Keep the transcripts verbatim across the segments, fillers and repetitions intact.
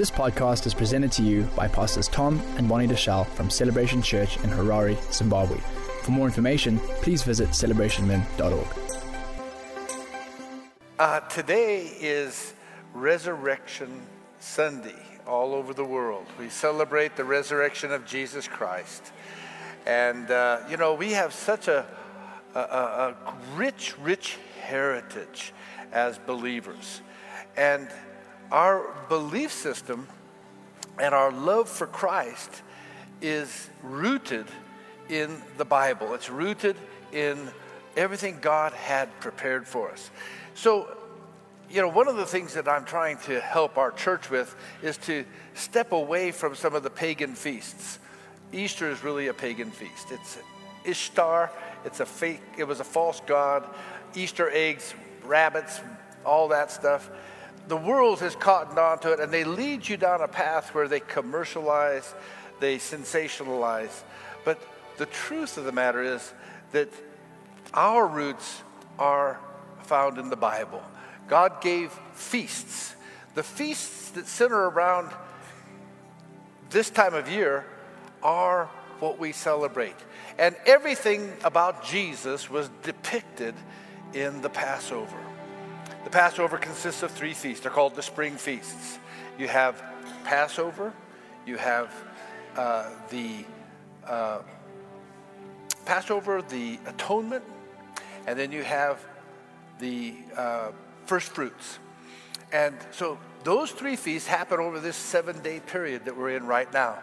This podcast is presented to you by Pastors Tom and Bonnie DeShall from Celebration Church in Harare, Zimbabwe. For more information, please visit celebration min dot org. Uh, today is Resurrection Sunday all over the world. We celebrate the resurrection of Jesus Christ. And, uh, you know, we have such a, a, a rich, rich heritage as believers. And our belief system and our love for Christ is rooted in the Bible. It's rooted in everything God had prepared for us. So, you know, one of the things that I'm trying to help our church with is to step away from some of the pagan feasts. Easter is really a pagan feast. It's Ishtar. It's a fake. It was a false god. Easter eggs, rabbits, all that stuff. The world has cottoned on to it, and they lead you down a path where they commercialize, they sensationalize. But the truth of the matter is that our roots are found in the Bible. God gave feasts. The feasts that center around this time of year are what we celebrate. And everything about Jesus was depicted in the Passover. The Passover consists of three feasts. They're called the spring feasts. You have Passover, you have uh, the uh, Passover, the atonement, and then you have the uh, first fruits. And so those three feasts happen over this seven-day period that we're in right now.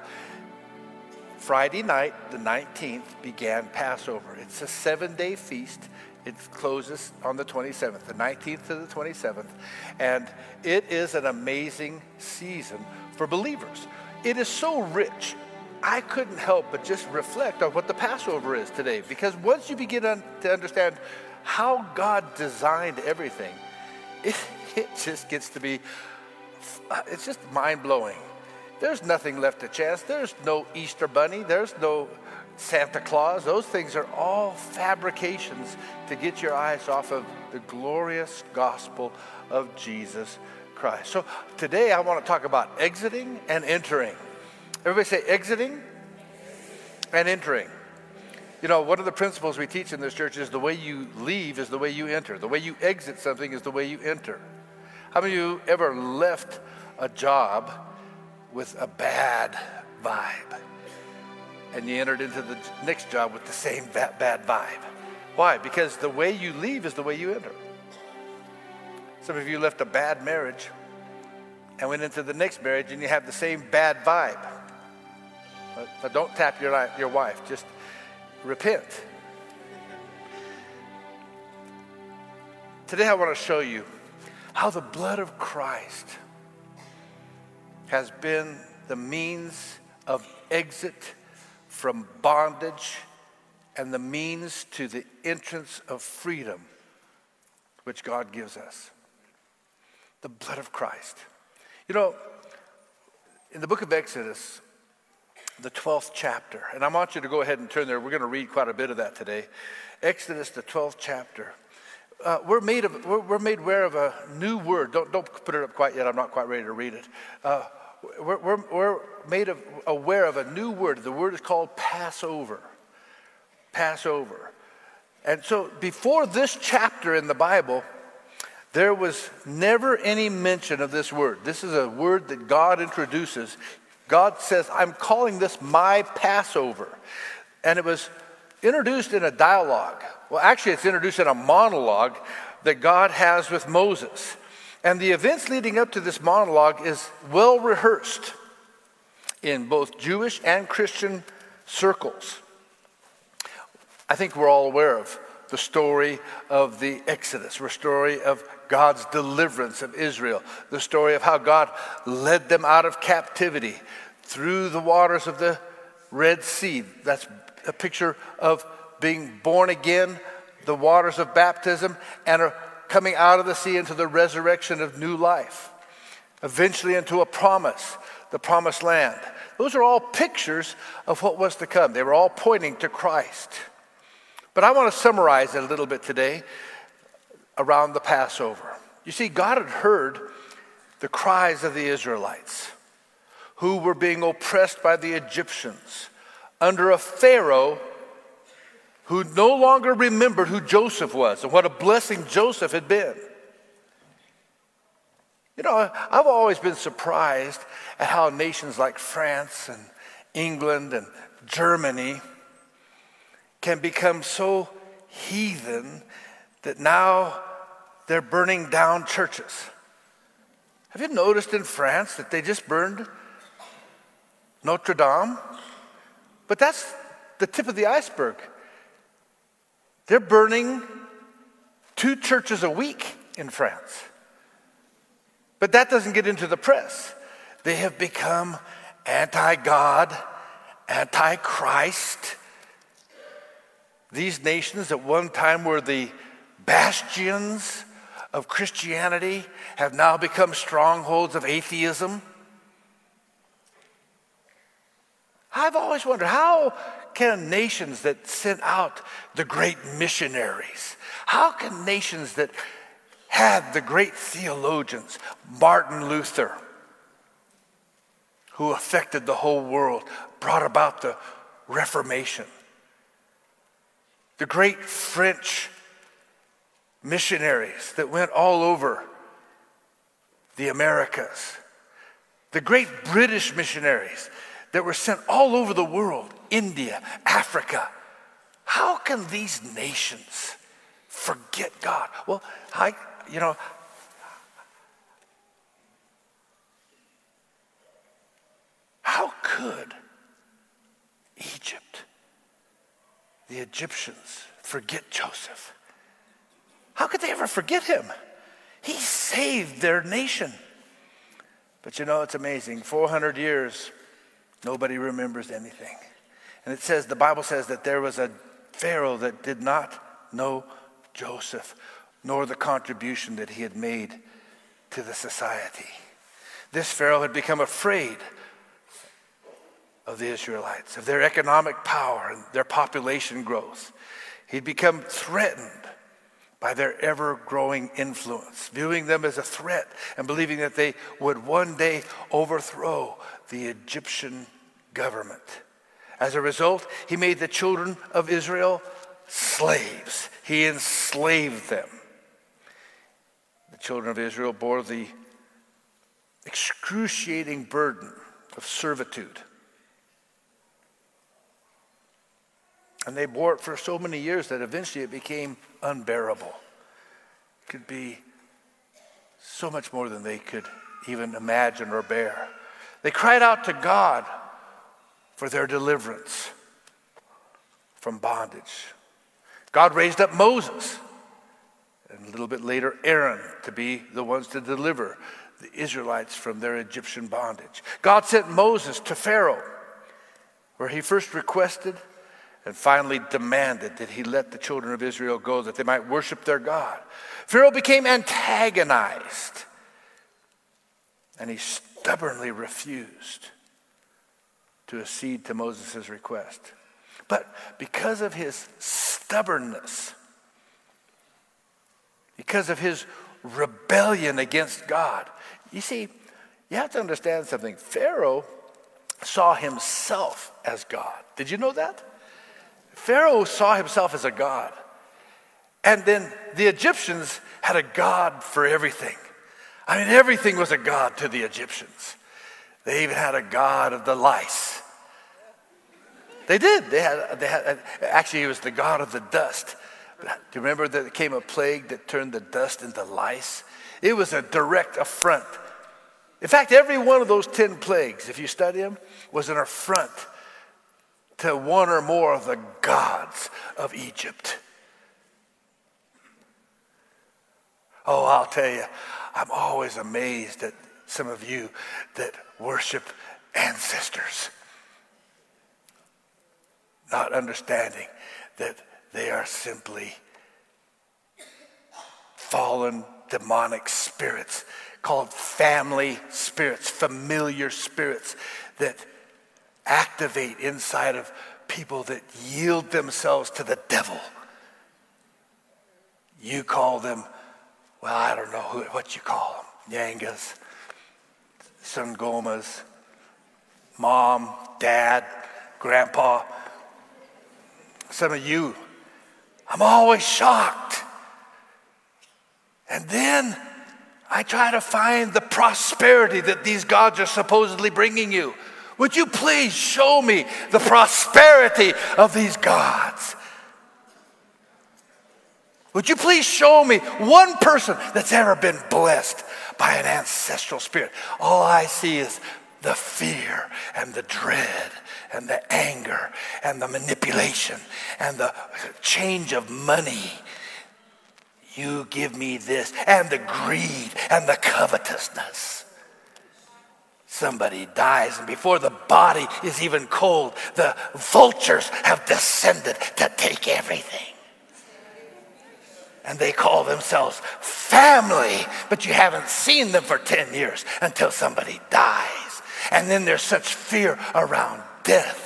Friday night, the nineteenth, began Passover. It's a seven-day feast. It closes on the twenty-seventh, the nineteenth to the twenty-seventh. And it is an amazing season for believers. It is so rich. I couldn't help but just reflect on what the Passover is today, because once you begin un- to understand how God designed everything, it, it just gets to be, it's just mind-blowing. There's nothing left to chance. There's no Easter Bunny. There's no Santa Claus. Those things are all fabrications to get your eyes off of the glorious gospel of Jesus Christ. So today I want to talk about exiting and entering. Everybody say exiting and entering. You know, one of the principles we teach in this church is the way you leave is the way you enter. The way you exit something is the way you enter. How many of you ever left a job with a bad vibe, and you entered into the next job with the same bad vibe? Why? Because the way you leave is the way you enter. Some of you left a bad marriage and went into the next marriage, and you have the same bad vibe. But don't tap your your wife. Just repent. Today I want to show you how the blood of Christ has been the means of exit from bondage and the means to the entrance of freedom which God gives us. The blood of Christ. You know, in the book of Exodus, the twelfth chapter, and I want you to go ahead and turn there. We're going to read quite a bit of that today. Exodus, the twelfth chapter. Uh, we're made of, we're, we're made aware of a new word. Don't don't put it up quite yet. I'm not quite ready to read it. Uh, we're, we're we're made of, aware of a new word. The word is called Passover. Passover. And so before this chapter in the Bible, there was never any mention of this word. This is a word that God introduces. God says, "I'm calling this my Passover," and it was introduced in a dialogue. Well, actually, it's introduced in a monologue that God has with Moses. And the events leading up to this monologue is well rehearsed in both Jewish and Christian circles. I think we're all aware of the story of the Exodus, the story of God's deliverance of Israel, the story of how God led them out of captivity through the waters of the Red Sea. That's a picture of being born again, the waters of baptism, and are coming out of the sea into the resurrection of new life, eventually into a promise, the promised land. Those are all pictures of what was to come. They were all pointing to Christ. But I want to summarize it a little bit today around the Passover. You see, God had heard the cries of the Israelites. who were being oppressed by the Egyptians under a Pharaoh who no longer remembered who Joseph was and what a blessing Joseph had been. You know, I've always been surprised at how nations like France and England and Germany can become so heathen that now they're burning down churches. Have you noticed in France that they just burned Notre Dame? But that's the tip of the iceberg. They're burning two churches a week in France. But that doesn't get into the press. They have become anti-God, anti-Christ. These nations at one time were the bastions of Christianity have now become strongholds of atheism. I've always wondered, how can nations that sent out the great missionaries, how can nations that had the great theologians, Martin Luther, who affected the whole world, brought about the Reformation, the great French missionaries that went all over the Americas, the great British missionaries that were sent all over the world, India, Africa. How can these nations forget God? Well, I, you know, how could Egypt, the Egyptians, forget Joseph? How could they ever forget him? He saved their nation. But you know, it's amazing. four hundred years, nobody remembers anything. And it says, the Bible says that there was a Pharaoh that did not know Joseph, nor the contribution that he had made to the society. This Pharaoh had become afraid of the Israelites, of their economic power and their population growth. He'd become threatened by their ever-growing influence, viewing them as a threat and believing that they would one day overthrow the Egyptian government. As a result, he made the children of Israel slaves. He enslaved them. The children of Israel bore the excruciating burden of servitude. And they bore it for so many years that eventually it became unbearable. It could be so much more than they could even imagine or bear. They cried out to God for their deliverance from bondage. God raised up Moses and a little bit later Aaron to be the ones to deliver the Israelites from their Egyptian bondage. God sent Moses to Pharaoh, where he first requested and finally demanded that he let the children of Israel go, that they might worship their God. Pharaoh became antagonized, and he stubbornly refused to accede to Moses' request. But because of his stubbornness, because of his rebellion against God, you see, you have to understand something. Pharaoh saw himself as God. Did you know that? Pharaoh saw himself as a god. And then the Egyptians had a god for everything. I mean, everything was a god to the Egyptians. They even had a god of the lice. They did. They had, they had, actually, he was the god of the dust. Do you remember that there came a plague that turned the dust into lice? It was a direct affront. In fact, every one of those ten plagues, if you study them, was an affront to one or more of the gods of Egypt. Oh, I'll tell you, I'm always amazed at some of you that worship ancestors, not understanding that they are simply fallen demonic spirits called family spirits, familiar spirits that activate inside of people that yield themselves to the devil. You call them, well, I don't know who, what you call them, Yangas, Sungomas, mom, dad, grandpa, some of you. I'm always shocked. And then I try to find the prosperity that these gods are supposedly bringing you. Would you please show me the prosperity of these gods? Would you please show me one person that's ever been blessed by an ancestral spirit? All I see is the fear and the dread and the anger and the manipulation and the change of money. You give me this, and the greed and the covetousness. Somebody dies, and before the body is even cold, the vultures have descended to take everything. And they call themselves family, but you haven't seen them for ten years until somebody dies. And then there's such fear around death.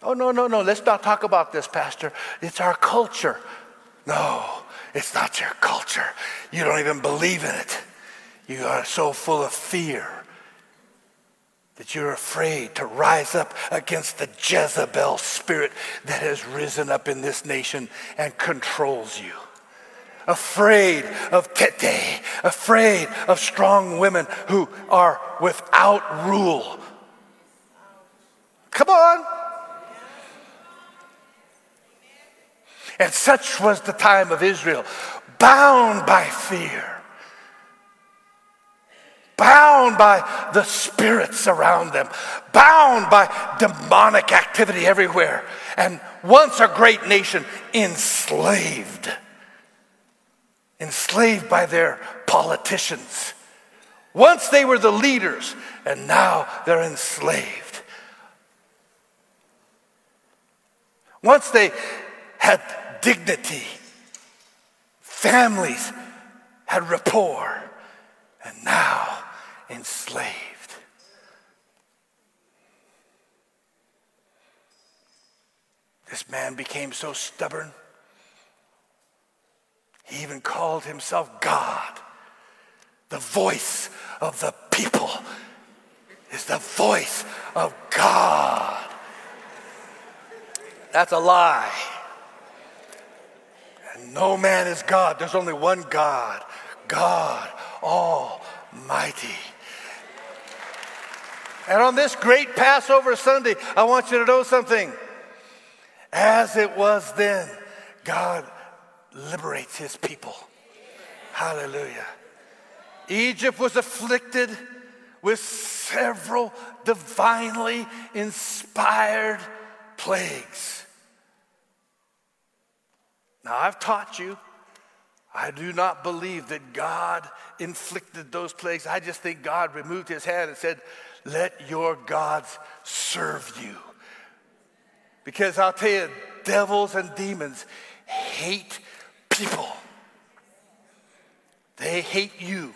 Oh, no, no, no, let's not talk about this, Pastor. It's our culture. No, it's not your culture. You don't even believe in it. You are so full of fear that you're afraid to rise up against the Jezebel spirit that has risen up in this nation and controls you. Afraid of tete, afraid of strong women who are without rule. Come on. And such was the time of Israel, bound by fear, bound by the spirits around them, bound by demonic activity everywhere, and once a great nation, enslaved, enslaved by their politicians. Once they were the leaders, and now they're enslaved. Once they had dignity, families had rapport, and now enslaved. This man became so stubborn, he even called himself God. The voice of the people is the voice of God. That's a lie. No man is God. There's only one God, God Almighty. And on this great Passover Sunday, I want you to know something. As it was then, God liberates his people. Hallelujah. Egypt was afflicted with several divinely inspired plagues. Now, I've taught you, I do not believe that God inflicted those plagues. I just think God removed his hand and said, let your gods serve you. Because I'll tell you, devils and demons hate people. They hate you,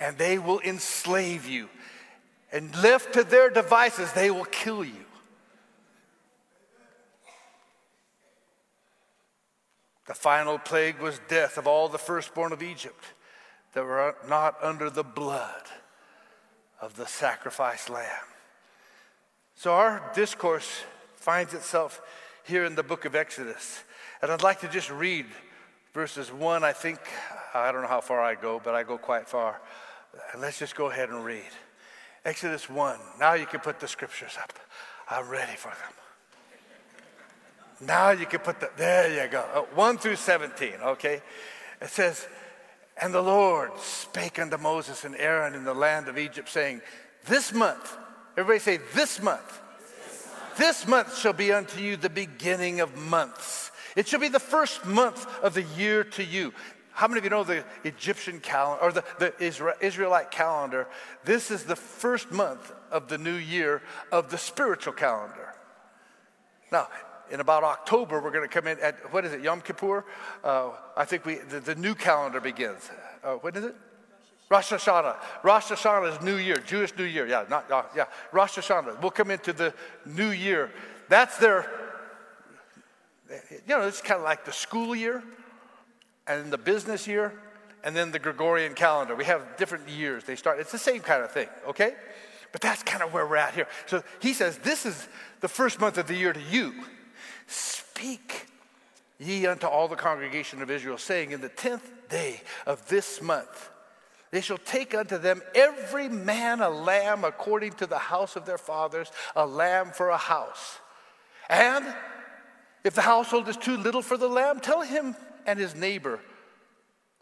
and they will enslave you. And left to their devices, they will kill you. The final plague was death of all the firstborn of Egypt that were not under the blood of the sacrificed lamb. So our discourse finds itself here in the book of Exodus. And I'd like to just read verses one, I think, I don't know how far I go, but I go quite far. And let's just go ahead and read. Exodus one. Now you can put the scriptures up. I'm ready for them. Now you can put the, there you go, oh, one through seventeen, okay? It says, and the Lord spake unto Moses and Aaron in the land of Egypt, saying, this month, everybody say, this month. This month. This month shall be unto you the beginning of months. It shall be the first month of the year to you. How many of you know the Egyptian calendar, or the, the Israelite calendar? This is the first month of the new year of the spiritual calendar. Now, in about October, we're going to come in at, what is it, Yom Kippur? Uh, I think we the, the new calendar begins. Uh, when is it? Rosh Hashanah. Rosh Hashanah is New Year, Jewish New Year. Yeah, not uh, yeah. Rosh Hashanah. We'll come into the New Year. That's their, you know, it's kind of like the school year and the business year and then the Gregorian calendar. We have different years. They start. It's the same kind of thing, okay? But that's kind of where we're at here. So he says, this is the first month of the year to you. Speak ye unto all the congregation of Israel, saying, in the tenth day of this month, they shall take unto them every man a lamb according to the house of their fathers, a lamb for a house. And if the household is too little for the lamb, tell him and his neighbor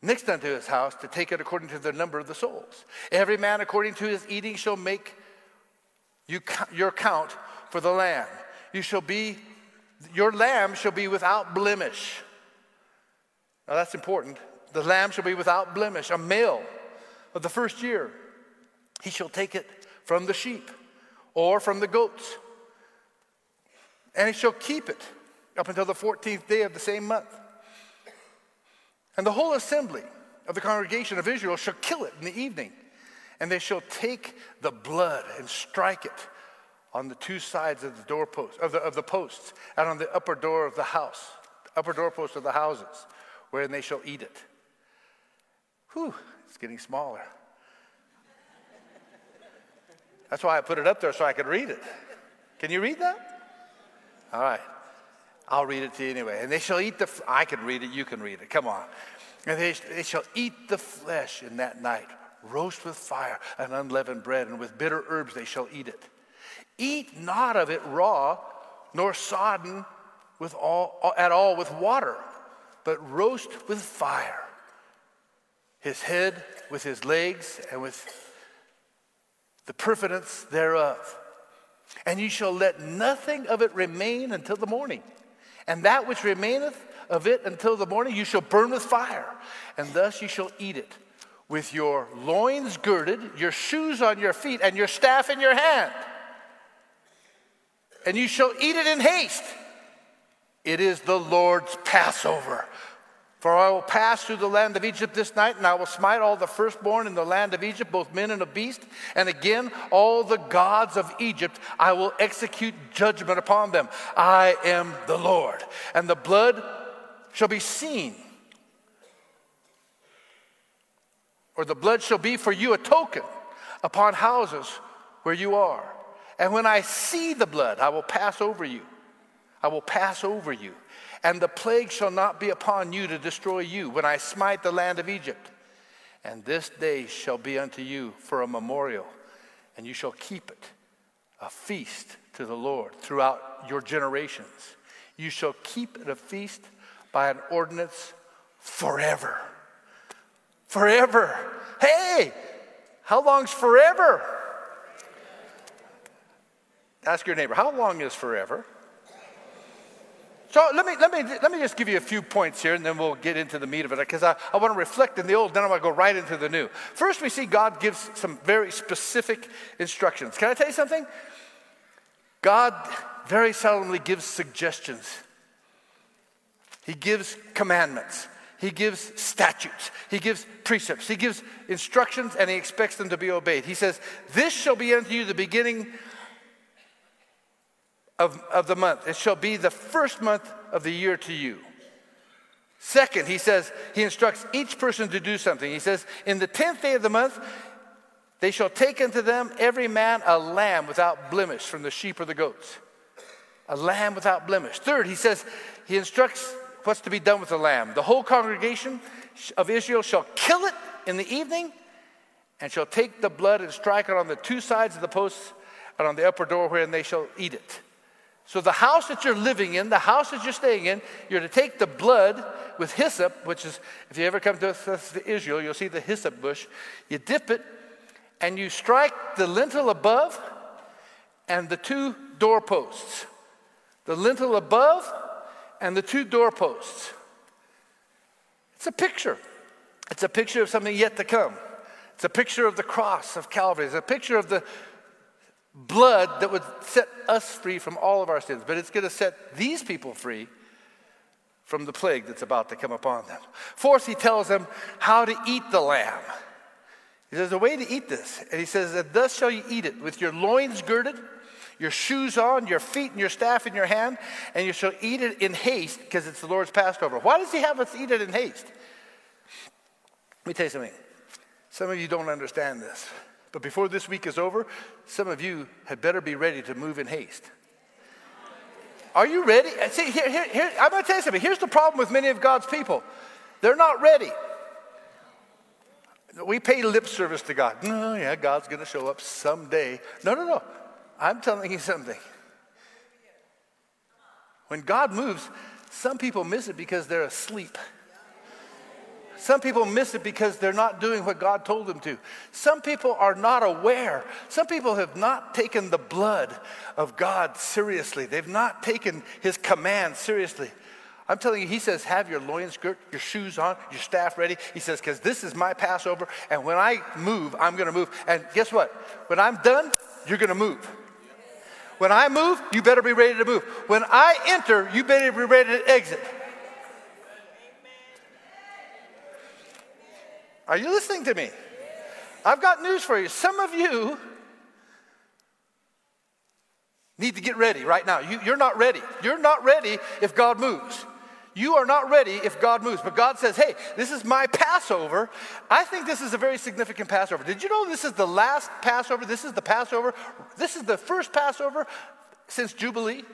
next unto his house to take it according to the number of the souls. Every man according to his eating shall make you your count for the lamb. You shall be, your lamb shall be without blemish. Now that's important. The lamb shall be without blemish, a male of the first year. He shall take it from the sheep or from the goats, and he shall keep it up until the fourteenth day of the same month. And the whole assembly of the congregation of Israel shall kill it in the evening, and they shall take the blood and strike it on the two sides of the doorpost, of the, of the posts, and on the upper door of the house, upper doorpost of the houses, wherein they shall eat it. Whew, it's getting smaller. That's why I put it up there so I could read it. Can you read that? All right. I'll read it to you anyway. And they shall eat the, f- I can read it, you can read it, come on. And they, they shall eat the flesh in that night, roast with fire and unleavened bread, and with bitter herbs they shall eat it. Eat not of it raw, nor sodden with all, at all with water, but roast with fire, his head with his legs and with the performance thereof. And you shall let nothing of it remain until the morning. And that which remaineth of it until the morning you shall burn with fire. And thus you shall eat it, with your loins girded, your shoes on your feet, and your staff in your hand. And you shall eat it in haste. It is the Lord's Passover. For I will pass through the land of Egypt this night, and I will smite all the firstborn in the land of Egypt, both men and a beast. And again, all the gods of Egypt, I will execute judgment upon them. I am the Lord. And the blood shall be seen, or the blood shall be for you a token upon houses where you are. And when I see the blood, I will pass over you. I will pass over you. And the plague shall not be upon you to destroy you when I smite the land of Egypt. And this day shall be unto you for a memorial, and you shall keep it a feast to the Lord throughout your generations. You shall keep it a feast by an ordinance forever. Forever. Hey, how long's forever? Ask your neighbor, how long is forever? So let me, let me let me just give you a few points here, and then we'll get into the meat of it, because I, I want to reflect in the old, then I'm going to go right into the new. First, we see God gives some very specific instructions. Can I tell you something? God very seldomly gives suggestions. He gives commandments. He gives statutes. He gives precepts. He gives instructions, and he expects them to be obeyed. He says, this shall be unto you the beginning Of, of the month. It shall be the first month of the year to you. Second, he says, he instructs each person to do something. He says, in the tenth day of the month, they shall take unto them every man a lamb without blemish from the sheep or the goats. A lamb without blemish. Third, he says, he instructs what's to be done with the lamb. The whole congregation of Israel shall kill it in the evening, and shall take the blood and strike it on the two sides of the posts and on the upper door, wherein they shall eat it. So the house that you're living in, the house that you're staying in, you're to take the blood with hyssop, which is, if you ever come to Israel, you'll see the hyssop bush. You dip it, and you strike the lintel above and the two doorposts. The lintel above and the two doorposts. It's a picture. It's a picture of something yet to come. It's a picture of the cross of Calvary. It's a picture of the blood that would set us free from all of our sins, but it's going to set these people free from the plague that's about to come upon them. Fourth, he tells them how to eat the lamb. He says, the way to eat this, and he says, that thus shall you eat it, with your loins girded, your shoes on, your feet and your staff in your hand, and you shall eat it in haste, because it's the Lord's Passover. Why does he have us eat it in haste? Let me tell you something. Some of you don't understand this. But before this week is over, some of you had better be ready to move in haste. Are you ready? See, here, here, here, I'm going to tell you something. Here's the problem with many of God's people. They're not ready. We pay lip service to God. No, yeah, God's going to show up someday. No, no, no. I'm telling you something. When God moves, some people miss it because they're asleep. Some people miss it because they're not doing what God told them to. Some people are not aware. Some people have not taken the blood of God seriously. They've not taken his command seriously. I'm telling you, he says, have your loins girt, your shoes on, your staff ready. He says, because this is my Passover, and when I move, I'm going to move. And guess what? When I'm done, you're going to move. When I move, you better be ready to move. When I enter, you better be ready to exit. Are you listening to me? I've got news for you. Some of you need to get ready right now. You, you're not ready. You're not ready if God moves. You are not ready if God moves. But God says, hey, this is my Passover. I think this is a very significant Passover. Did you know this is the last Passover? This is the Passover. This is the first Passover since Jubilee.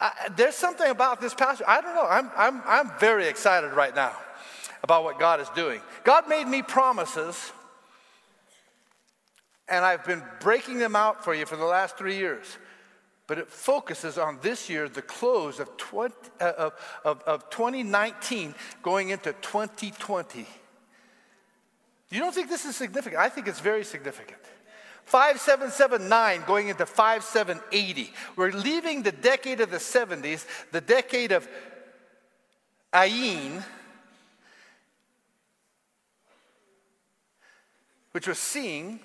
I, there's something about this Passover. I don't know. I'm, I'm, I'm very excited right now about what God is doing. God made me promises, and I've been breaking them out for you for the last three years. But it focuses on this year, the close of twenty, uh, of, of, of twenty nineteen going into twenty twenty. You don't think this is significant? I think it's very significant. five seven seven nine going into five seven eight zero. We're leaving the decade of the seventies, the decade of Ayin, which was seeing,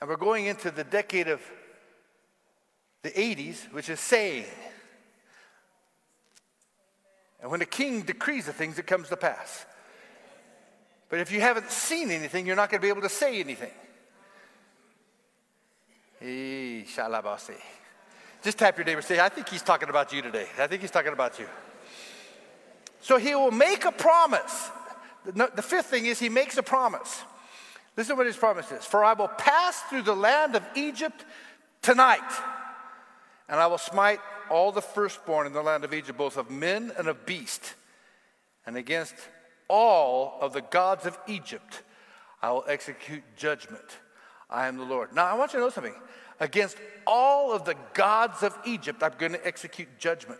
and we're going into the decade of the eighties, which is saying. And when the king decrees the things, it comes to pass. But if you haven't seen anything, you're not going to be able to say anything. Just tap your neighbor and say, I think he's talking about you today. I think he's talking about you. So he will make a promise. The fifth thing is he makes a promise. Listen to what his promise is. For I will pass through the land of Egypt tonight, and I will smite all the firstborn in the land of Egypt, both of men and of beast. And against all of the gods of Egypt, I will execute judgment. I am the Lord. Now, I want you to know something. Against all of the gods of Egypt, I'm going to execute judgment.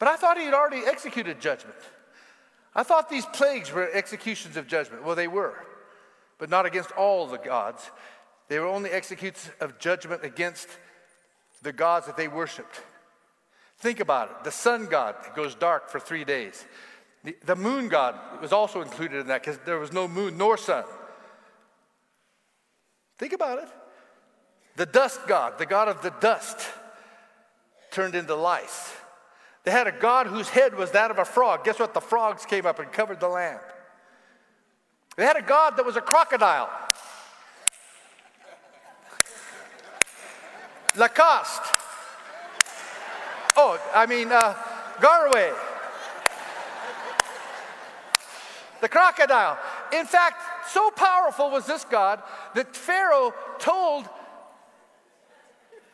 But I thought he had already executed judgment. I thought these plagues were executions of judgment. Well, they were, but not against all the gods. They were only executions of judgment against the gods that they worshipped. Think about it. The sun god goes dark for three days. The, the moon god was also included in that because there was no moon nor sun. Think about it. The dust god, the god of the dust, turned into lice. They had a god whose head was that of a frog. Guess what? The frogs came up and covered the land. They had a god that was a crocodile. Lacoste. Oh, I mean, uh, Garway. The crocodile. In fact, so powerful was this god that Pharaoh told,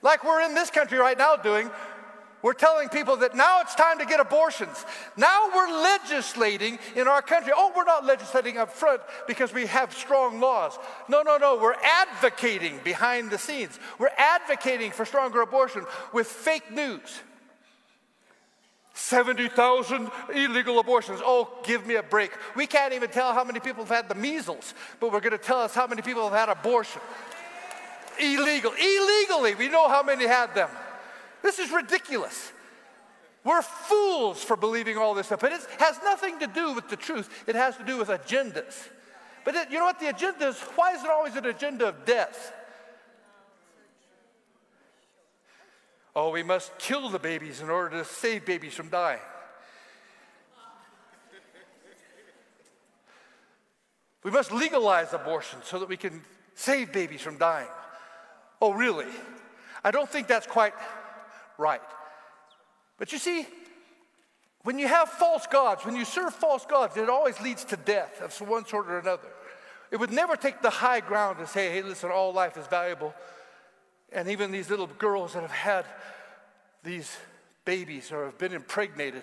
like we're in this country right now doing, we're telling people that now it's time to get abortions. Now we're legislating in our country. Oh, we're not legislating up front because we have strong laws. No, no, no. We're advocating behind the scenes. We're advocating for stronger abortion with fake news. seventy thousand illegal abortions. Oh, give me a break. We can't even tell how many people have had the measles, but we're going to tell us how many people have had abortion. Illegal. Illegally, we know how many had them. This is ridiculous. We're fools for believing all this stuff. But it has nothing to do with the truth. It has to do with agendas. But it, you know what the agenda is? Why is it always an agenda of death? Oh, we must kill the babies in order to save babies from dying. We must legalize abortion so that we can save babies from dying. Oh, really? I don't think that's quite right. But you see, When you have false gods, when you serve false gods, it always leads to death of one sort or another. It would never take the high ground and say, hey, listen, all life is valuable. And even these little girls that have had these babies or have been impregnated,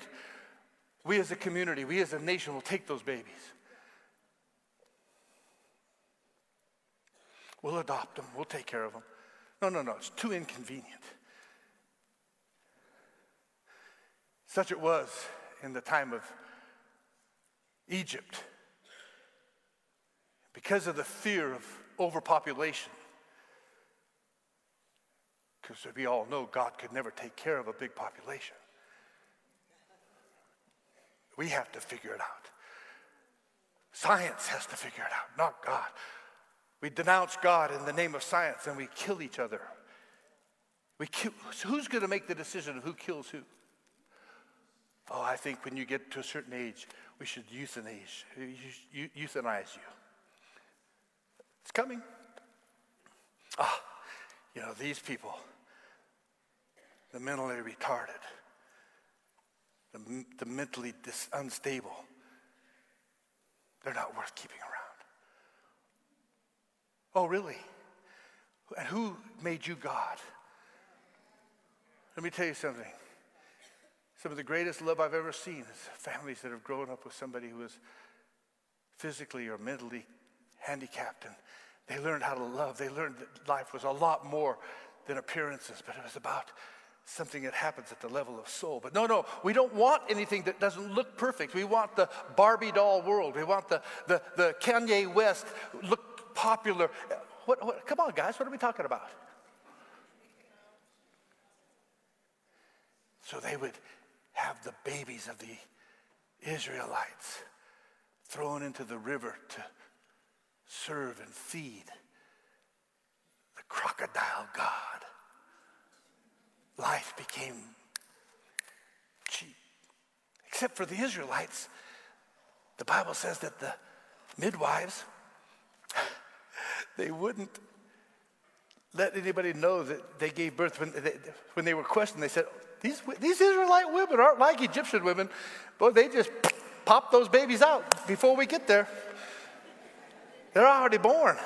we as a community, we as a nation will take those babies. We'll adopt them. We'll take care of them. No, no, no. It's too inconvenient. Such it was in the time of Egypt. Because of the fear of overpopulation, because we all know God could never take care of a big population. We have to figure it out. Science has to figure it out, not God. We denounce God in the name of science and we kill each other. We kill, so who's going to make the decision of who kills who? Oh, I think when you get to a certain age, we should euthanize, euthanize you. It's coming. Ah, you know, these people, the mentally retarded, the, the mentally dis- unstable, they're not worth keeping around. Oh, really? And who made you God? Let me tell you something. Some of the greatest love I've ever seen is families that have grown up with somebody who is physically or mentally handicapped, and they learned how to love. They learned that life was a lot more than appearances, but it was about something that happens at the level of soul. But no, no, we don't want anything that doesn't look perfect. We want the Barbie doll world. We want the the, the Kanye West look popular. What, what? Come on, guys, what are we talking about? So they would have the babies of the Israelites thrown into the river to serve and feed the crocodile god. Life became cheap. Except for the Israelites, the Bible says that the midwives, they wouldn't let anybody know that they gave birth. When they, when they were questioned, they said, these, these Israelite women aren't like Egyptian women. Boy, they just pop those babies out before we get there. They're already born.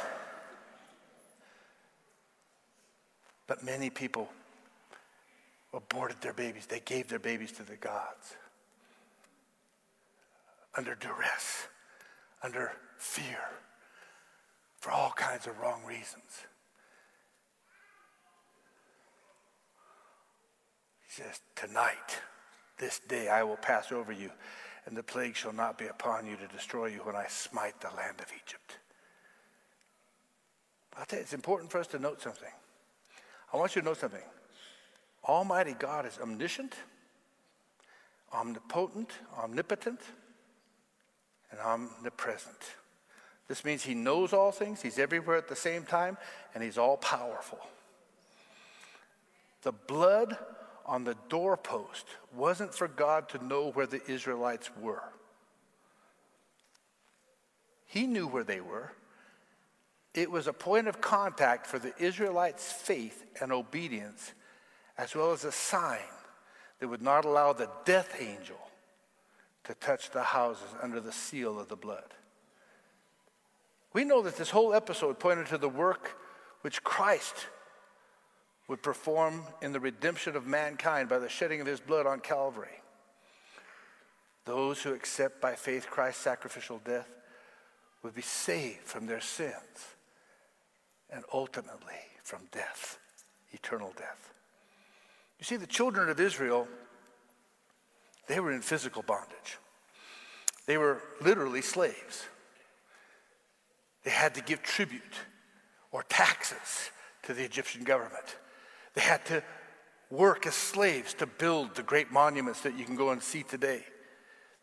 But many people aborted their babies. They gave their babies to the gods under duress, under fear, for all kinds of wrong reasons. He says, tonight, this day, I will pass over you, and the plague shall not be upon you to destroy you when I smite the land of Egypt. I'll tell you, it's important for us to note something. I want you to know something. Almighty God is omniscient, omnipotent, omnipotent, and omnipresent. This means he knows all things, he's everywhere at the same time, and he's all-powerful. The blood on the doorpost wasn't for God to know where the Israelites were. He knew where they were. It was a point of contact for the Israelites' faith and obedience, as well as a sign that would not allow the death angel to touch the houses under the seal of the blood. We know that this whole episode pointed to the work which Christ would perform in the redemption of mankind by the shedding of his blood on Calvary. Those who accept by faith Christ's sacrificial death would be saved from their sins and ultimately from death, eternal death. You see, the children of Israel, they were in physical bondage. They were literally slaves. They had to give tribute or taxes to the Egyptian government. They had to work as slaves to build the great monuments that you can go and see today.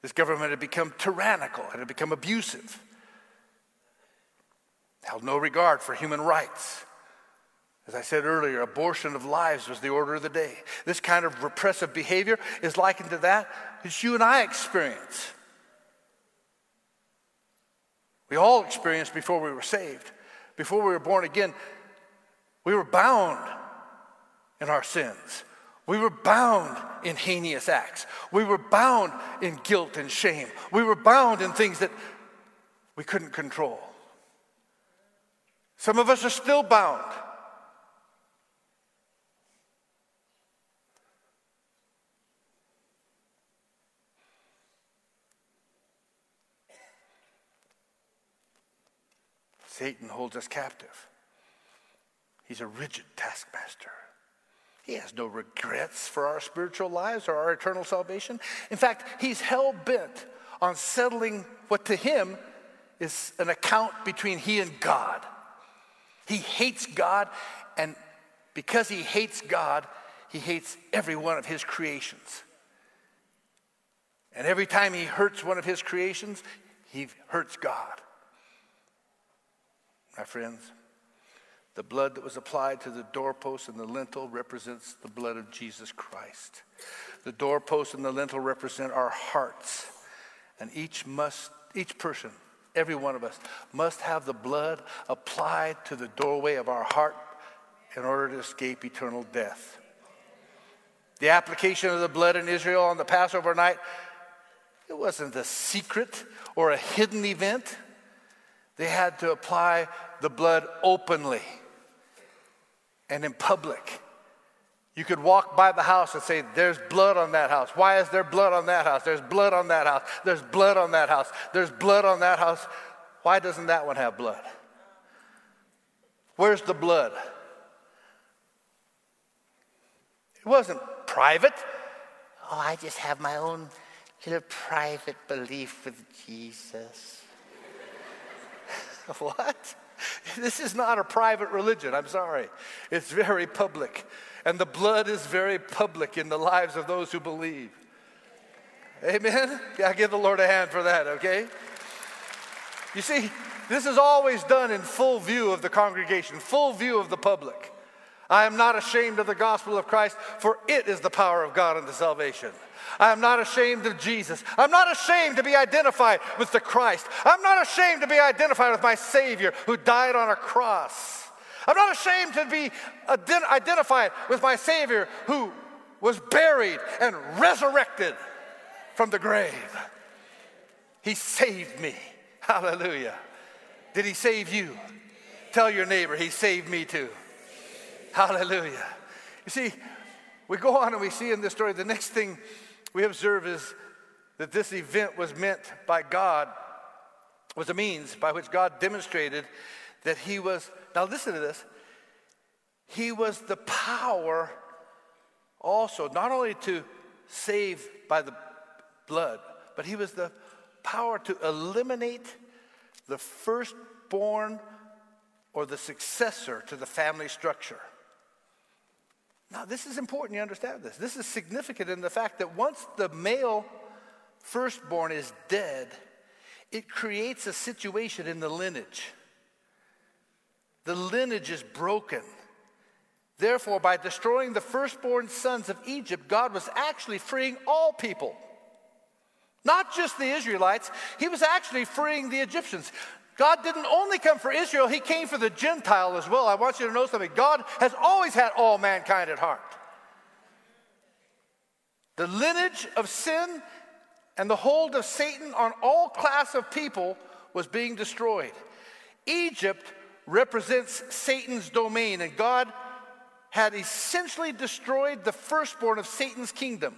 This government had become tyrannical, it had become abusive, held no regard for human rights. As I said earlier, abortion of lives was the order of the day. This kind of repressive behavior is likened to that which you and I experience. We all experienced before we were saved. Before we were born again, we were bound in our sins. We were bound in heinous acts. We were bound in guilt and shame. We were bound in things that we couldn't control. Some of us are still bound. Satan holds us captive. He's a rigid taskmaster. He has no regrets for our spiritual lives or our eternal salvation. In fact, he's hell-bent on settling what to him is an account between he and God. He hates God, and because he hates God, he hates every one of his creations. And every time he hurts one of his creations, he hurts God. My friends, the blood that was applied to the doorpost and the lintel represents the blood of Jesus Christ. The doorpost and the lintel represent our hearts, and each must, each person, every one of us must have the blood applied to the doorway of our heart in order to escape eternal death. The application of the blood in Israel on the Passover night, it wasn't a secret or a hidden event. They had to apply the blood openly and in public. You could walk by the house and say, there's blood on that house. Why is there blood on that house? There's blood on that house. There's blood on that house. There's blood on that house. Why doesn't that one have blood? Where's the blood? It wasn't private. Oh, I just have my own little private belief with Jesus. What? This is not a private religion, I'm sorry. It's very public. And the blood is very public in the lives of those who believe. Amen? Yeah, give the Lord a hand for that, okay? You see, this is always done in full view of the congregation, full view of the public. I am not ashamed of the gospel of Christ, for it is the power of God unto salvation. I am not ashamed of Jesus. I'm not ashamed to be identified with the Christ. I'm not ashamed to be identified with my Savior who died on a cross. I'm not ashamed to be ident- identified with my Savior who was buried and resurrected from the grave. He saved me. Hallelujah. Did he save you? Tell your neighbor, he saved me too. Hallelujah. You see, we go on and we see in this story, the next thing we observe is that this event was meant by God, was a means by which God demonstrated that he was, now listen to this, he was the power also, not only to save by the blood, but he was the power to eliminate the firstborn or the successor to the family structure. Now, this is important you understand this. This is significant in the fact that once the male firstborn is dead, it creates a situation in the lineage. The lineage is broken. Therefore, by destroying the firstborn sons of Egypt, God was actually freeing all people. Not just the Israelites. He was actually freeing the Egyptians. God didn't only come for Israel, he came for the Gentile as well. I want you to know something. God has always had all mankind at heart. The lineage of sin and the hold of Satan on all class of people was being destroyed. Egypt represents Satan's domain, and God had essentially destroyed the firstborn of Satan's kingdom.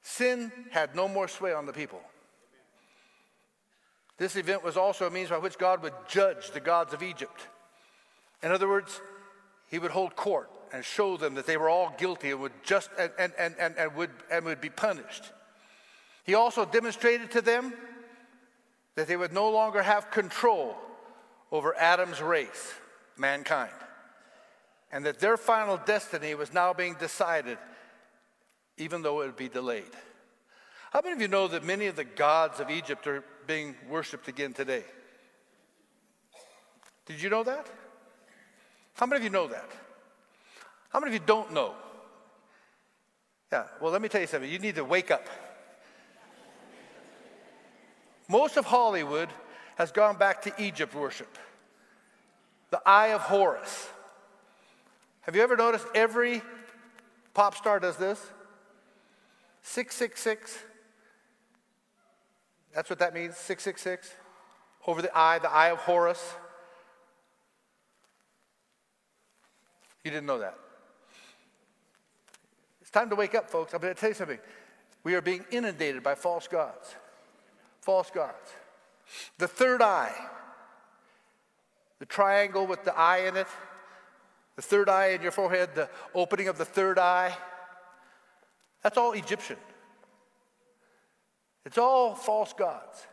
Sin had no more sway on the people. This event was also a means by which God would judge the gods of Egypt. In other words, he would hold court and show them that they were all guilty and would just and, and, and, and, and would and would be punished. He also demonstrated to them that they would no longer have control over Adam's race, mankind, and that their final destiny was now being decided, even though it would be delayed. How many of you know that many of the gods of Egypt are being worshipped again today? Did you know that? How many of you know that? How many of you don't know? Yeah, well, let me tell you something. You need to wake up. Most of Hollywood has gone back to Egypt worship. The Eye of Horus. Have you ever noticed every pop star does this. six six six. That's what that means, six six six. Over the eye, the Eye of Horus. You didn't know that. It's time to wake up, folks. I'm going to tell you something. We are being inundated by false gods. False gods. The third eye, the triangle with the eye in it, the third eye in your forehead, the opening of the third eye, that's all Egyptian. It's all false gods.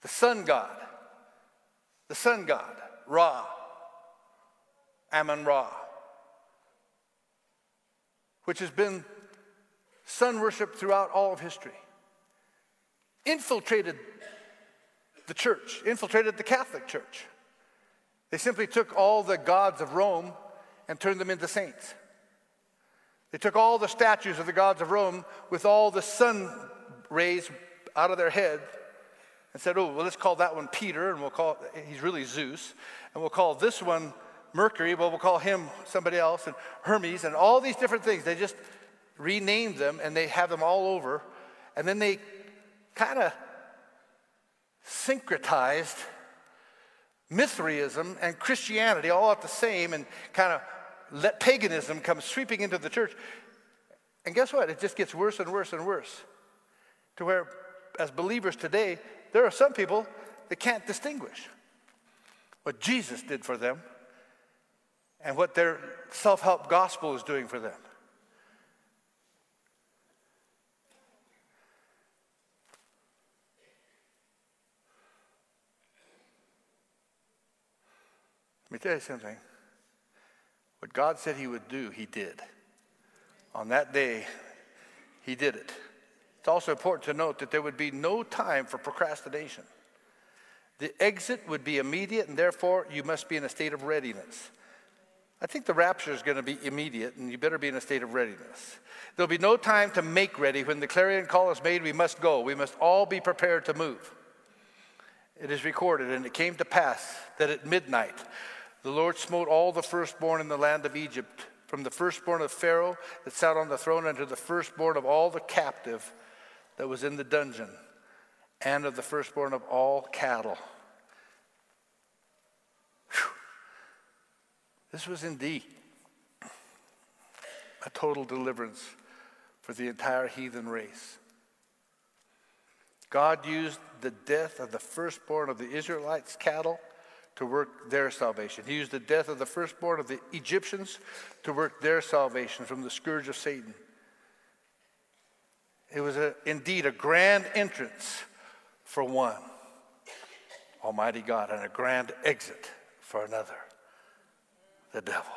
The sun god, the sun god, Ra, Amun-Ra, which has been sun worship throughout all of history, infiltrated the church, infiltrated the Catholic Church. They simply took all the gods of Rome and turned them into saints. They took all the statues of the gods of Rome with all the sun rays out of their head and said, oh, well, let's call that one Peter, and we'll call, it, he's really Zeus, and we'll call this one Mercury, but we'll call him somebody else, and Hermes, and all these different things. They just renamed them, and they have them all over, and then they kind of syncretized Mithraism and Christianity all at the same, and kind of let paganism come sweeping into the church. And guess what? It just gets worse and worse and worse, to where, as believers today, there are some people that can't distinguish what Jesus did for them and what their self-help gospel is doing for them. Let me tell you something. What God said he would do, he did. On that day, he did it. It's also important to note that there would be no time for procrastination. The exit would be immediate, and therefore you must be in a state of readiness. I think the rapture is going to be immediate, and you better be in a state of readiness. There'll be no time to make ready. When the clarion call is made, we must go. We must all be prepared to move. It is recorded, and it came to pass that at midnight the Lord smote all the firstborn in the land of Egypt, from the firstborn of Pharaoh that sat on the throne unto the firstborn of all the captive that was in the dungeon, and of the firstborn of all cattle. This was indeed a total deliverance for the entire heathen race. God used the death of the firstborn of the Israelites' cattle to work their salvation. He used the death of the firstborn of the Egyptians to work their salvation from the scourge of Satan. It was a, indeed a grand entrance for one, Almighty God, and a grand exit for another, the devil.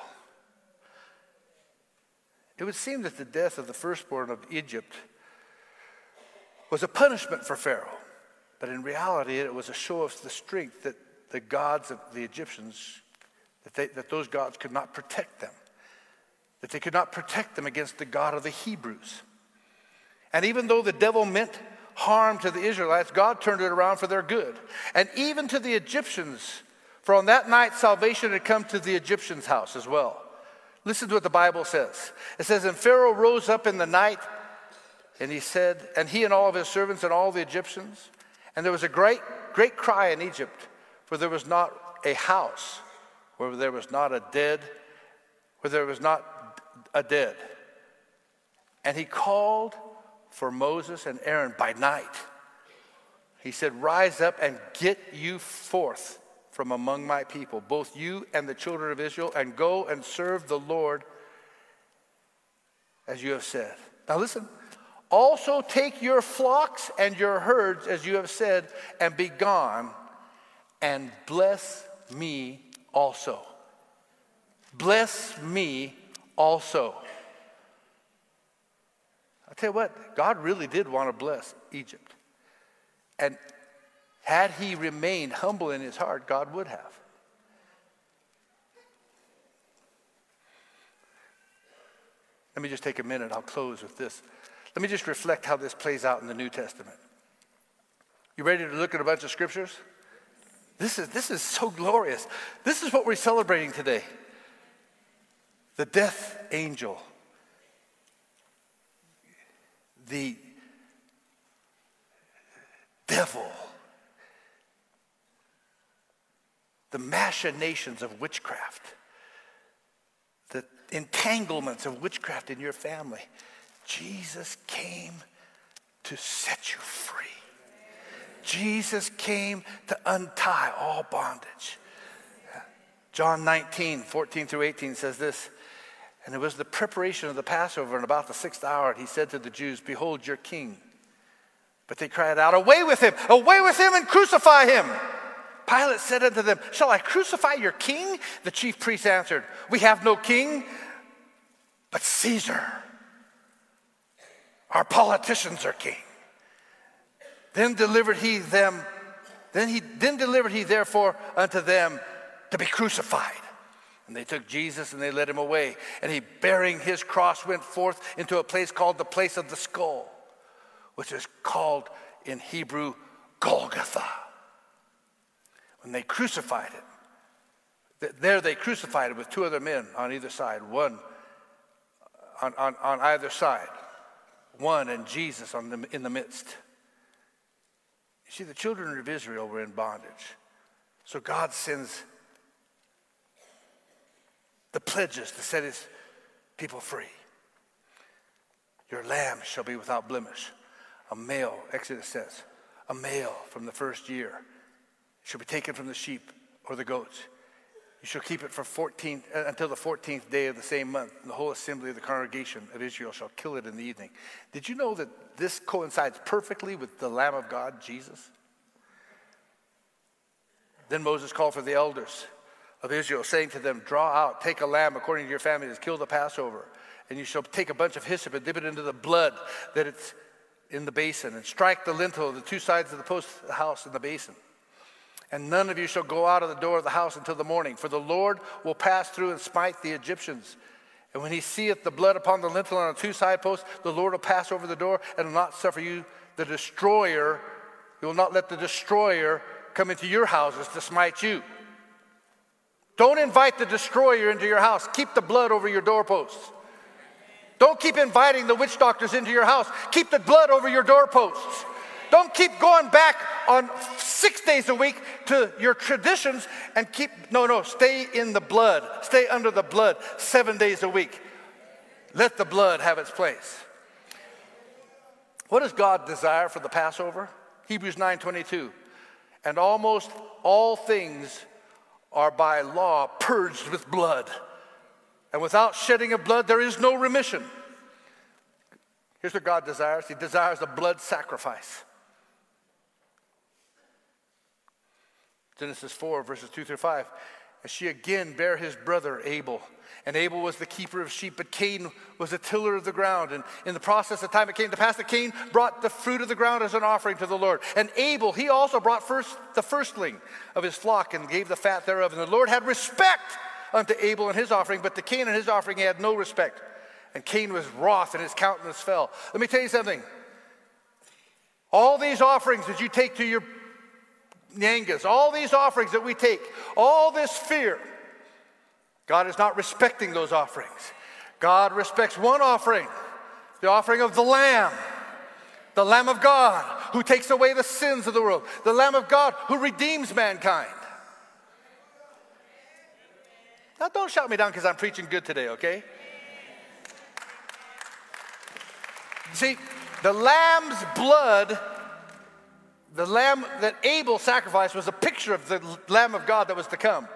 It would seem that the death of the firstborn of Egypt was a punishment for Pharaoh, but in reality it was a show of the strength that the gods of the Egyptians, that, they, that those gods could not protect them, that they could not protect them against the God of the Hebrews. And even though the devil meant harm to the Israelites, God turned it around for their good. And even to the Egyptians, for on that night, salvation had come to the Egyptians' house as well. Listen to what the Bible says. It says, and Pharaoh rose up in the night, and he said, and he and all of his servants and all the Egyptians. And there was a great, great cry in Egypt, for there was not a house where there was not a dead, where there was not a dead. And he called for Moses and Aaron by night. He said, rise up and get you forth from among my people, both you and the children of Israel, and go and serve the Lord as you have said. Now listen, also take your flocks and your herds as you have said, and be gone, and bless me also. Bless me also. I'll tell you what, God really did want to bless Egypt. And had he remained humble in his heart, God would have. Let me just take a minute. I'll close with this. Let me just reflect how this plays out in the New Testament. You ready to look at a bunch of scriptures? This is, this is so glorious. This is what we're celebrating today. The death angel. The devil. The machinations of witchcraft. The entanglements of witchcraft in your family. Jesus came to set you free. Jesus came to untie all bondage. John nineteen, fourteen through eighteen says this, and it was the preparation of the Passover, and about the sixth hour, he said to the Jews, behold your king. But they cried out, away with him, away with him, and crucify him. Pilate said unto them, shall I crucify your king? The chief priests answered, we have no king but Caesar. Our politicians are king. Then delivered he them, then he then delivered he therefore unto them to be crucified. And they took Jesus and they led him away. And he bearing his cross went forth into a place called the place of the skull, which is called in Hebrew Golgotha. When they crucified it, there they crucified it with two other men on either side, one on, on, on either side, one and Jesus on the, in the midst. You see, the children of Israel were in bondage. So God sends the pledges to set his people free. Your lamb shall be without blemish. A male, Exodus says, a male from the first year shall be taken from the sheep or the goats. You shall keep it for fourteen until the fourteenth day of the same month. And the whole assembly of the congregation of Israel shall kill it in the evening. Did you know that this coincides perfectly with the Lamb of God, Jesus? Then Moses called for the elders of Israel, saying to them, draw out, take a lamb according to your family, and kill the Passover. And you shall take a bunch of hyssop and dip it into the blood that it's in the basin, and strike the lintel of the two sides of the post of the house in the basin. And none of you shall go out of the door of the house until the morning, for the Lord will pass through and smite the Egyptians. And when he seeth the blood upon the lintel on the two side posts, the Lord will pass over the door and will not suffer you, the destroyer, he will not let the destroyer come into your houses to smite you. Don't invite the destroyer into your house. Keep the blood over your doorposts. Don't keep inviting the witch doctors into your house. Keep the blood over your doorposts. Don't keep going back on six days a week to your traditions and keep, no, no, stay in the blood. Stay under the blood seven days a week. Let the blood have its place. What does God desire for the Passover? Hebrews nine twenty-two. And almost all things are by law purged with blood. And without shedding of blood, there is no remission. Here's what God desires. He desires a blood sacrifice. Genesis four, verses two through five. And she again bare his brother Abel. And Abel was the keeper of sheep, but Cain was the tiller of the ground. And in the process of time it came to pass that Cain brought the fruit of the ground as an offering to the Lord. And Abel, he also brought first the firstling of his flock and gave the fat thereof. And the Lord had respect unto Abel and his offering, but to Cain and his offering he had no respect. And Cain was wroth and his countenance fell. Let me tell you something. All these offerings that you take to your Nyangas, all these offerings that we take, all this fear, God is not respecting those offerings. God respects one offering, the offering of the Lamb, the Lamb of God who takes away the sins of the world, the Lamb of God who redeems mankind. Now don't shout me down because I'm preaching good today, okay? See, the lamb's blood, the lamb that Abel sacrificed was a picture of the Lamb of God that was to come.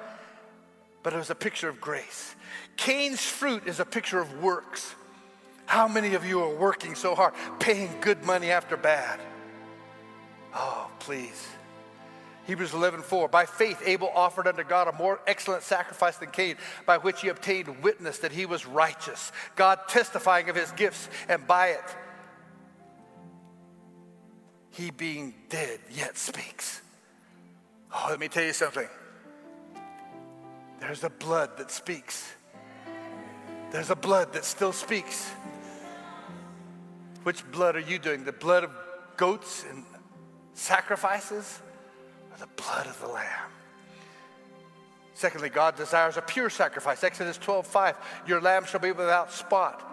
But it was a picture of grace. Cain's fruit is a picture of works. How many of you are working so hard, paying good money after bad? Oh, please. Hebrews eleven four, by faith Abel offered unto God a more excellent sacrifice than Cain, by which he obtained witness that he was righteous, God testifying of his gifts, and by it he being dead yet speaks. Oh, let me tell you something. There's a blood that speaks. There's a blood that still speaks. Which blood are you doing? The blood of goats and sacrifices are the blood of the Lamb. Secondly, God desires a pure sacrifice. Exodus twelve five, your lamb shall be without spot,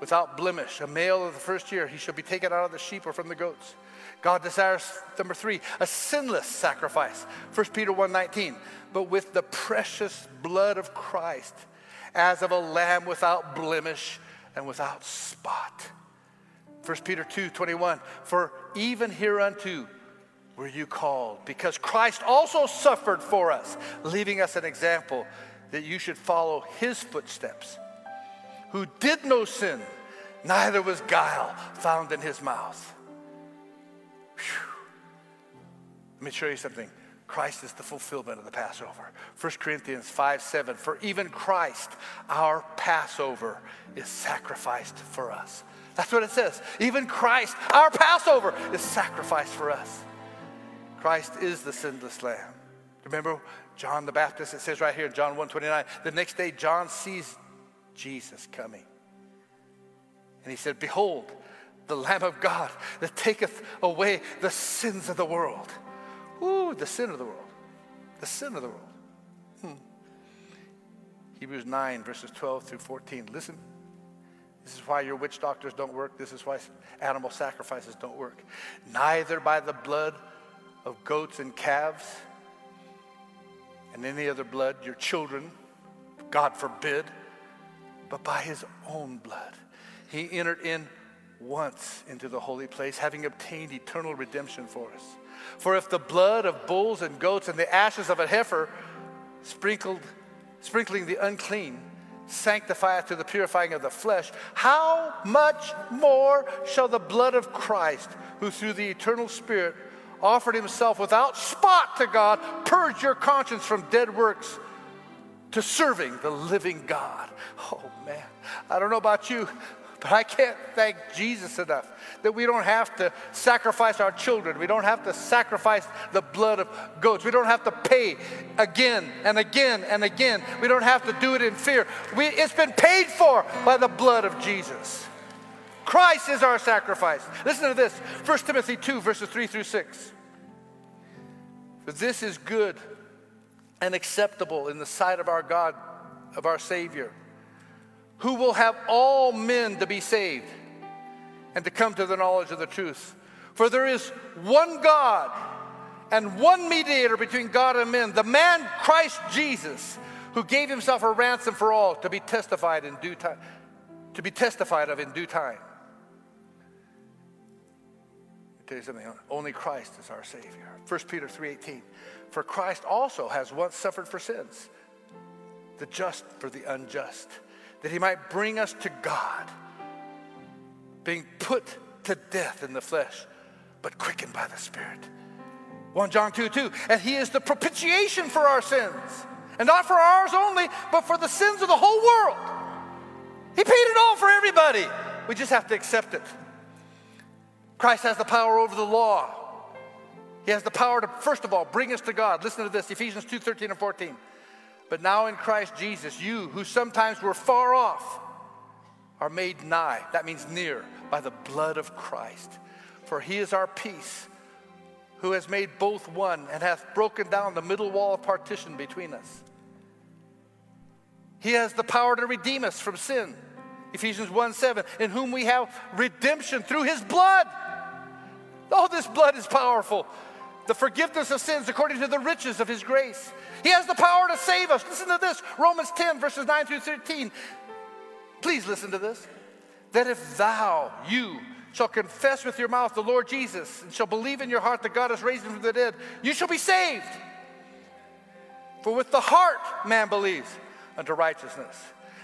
without blemish, a male of the first year. He shall be taken out of the sheep or from the goats. God desires, number three, a sinless sacrifice. First Peter one nineteen, but with the precious blood of Christ, as of a lamb without blemish and without spot. First Peter two twenty-one, for even hereunto were you called, because Christ also suffered for us, leaving us an example that you should follow his footsteps, who did no sin, neither was guile found in his mouth. Whew. Let me show you something. Christ is the fulfillment of the Passover. First Corinthians five seven, for even Christ, our Passover, is sacrificed for us. That's what it says. Even Christ, our Passover, is sacrificed for us. Christ is the sinless lamb. Remember John the Baptist, it says right here in John one twenty-nine, the next day John sees Jesus coming. And he said, behold, the Lamb of God that taketh away the sins of the world. Ooh, the sin of the world. The sin of the world. Hmm. Hebrews nine, verses twelve through fourteen. Listen, this is why your witch doctors don't work. This is why animal sacrifices don't work. Neither by the blood of goats and calves and any other blood, your children, God forbid, but by his own blood. He entered in once into the holy place, having obtained eternal redemption for us. For if the blood of bulls and goats and the ashes of a heifer sprinkled, sprinkling the unclean, sanctifieth to the purifying of the flesh, how much more shall the blood of Christ, who through the eternal Spirit offered himself without spot to God, purge your conscience from dead works to serving the living God. Oh man, I don't know about you, but I can't thank Jesus enough that we don't have to sacrifice our children. We don't have to sacrifice the blood of goats. We don't have to pay again and again and again. We don't have to do it in fear. We, it's been paid for by the blood of Jesus. Christ is our sacrifice. Listen to this, First Timothy two, verses three through six. For this is good and acceptable in the sight of our God, of our Savior, who will have all men to be saved and to come to the knowledge of the truth. For there is one God and one mediator between God and men, the man Christ Jesus, who gave himself a ransom for all, to be testified in due time, to be testified of in due time. I'll tell you something, only Christ is our Savior. First Peter three eighteen, for Christ also has once suffered for sins, the just for the unjust, that he might bring us to God, being put to death in the flesh, but quickened by the Spirit. First John two two, and he is the propitiation for our sins, and not for ours only, but for the sins of the whole world. He paid it all for everybody. We just have to accept it. Christ has the power over the law. He has the power to, first of all, bring us to God. Listen to this, Ephesians two thirteen and fourteen. But now in Christ Jesus, you who sometimes were far off are made nigh. That means near by the blood of Christ. For he is our peace, who has made both one and hath broken down the middle wall of partition between us. He has the power to redeem us from sin. Ephesians one seven, in whom we have redemption through his blood. Oh, this blood is powerful. The forgiveness of sins according to the riches of his grace. He has the power to save us. Listen to this, Romans ten, verses nine through thirteen. Please listen to this. That if thou, you, shall confess with your mouth the Lord Jesus and shall believe in your heart that God has raised him from the dead, you shall be saved. For with the heart man believes unto righteousness,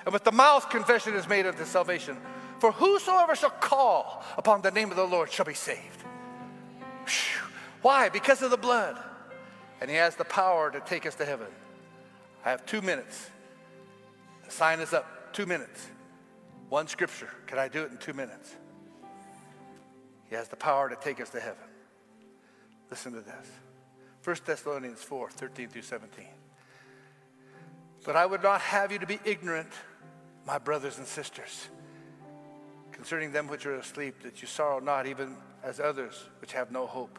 and with the mouth confession is made unto salvation. For whosoever shall call upon the name of the Lord shall be saved. Whew. Why? Because of the blood. And he has the power to take us to heaven. I have two minutes. The sign is up. Two minutes. One scripture. Can I do it in two minutes? He has the power to take us to heaven. Listen to this. First Thessalonians four, thirteen through seventeen. But I would not have you to be ignorant, my brothers and sisters, concerning them which are asleep, that you sorrow not even as others which have no hope.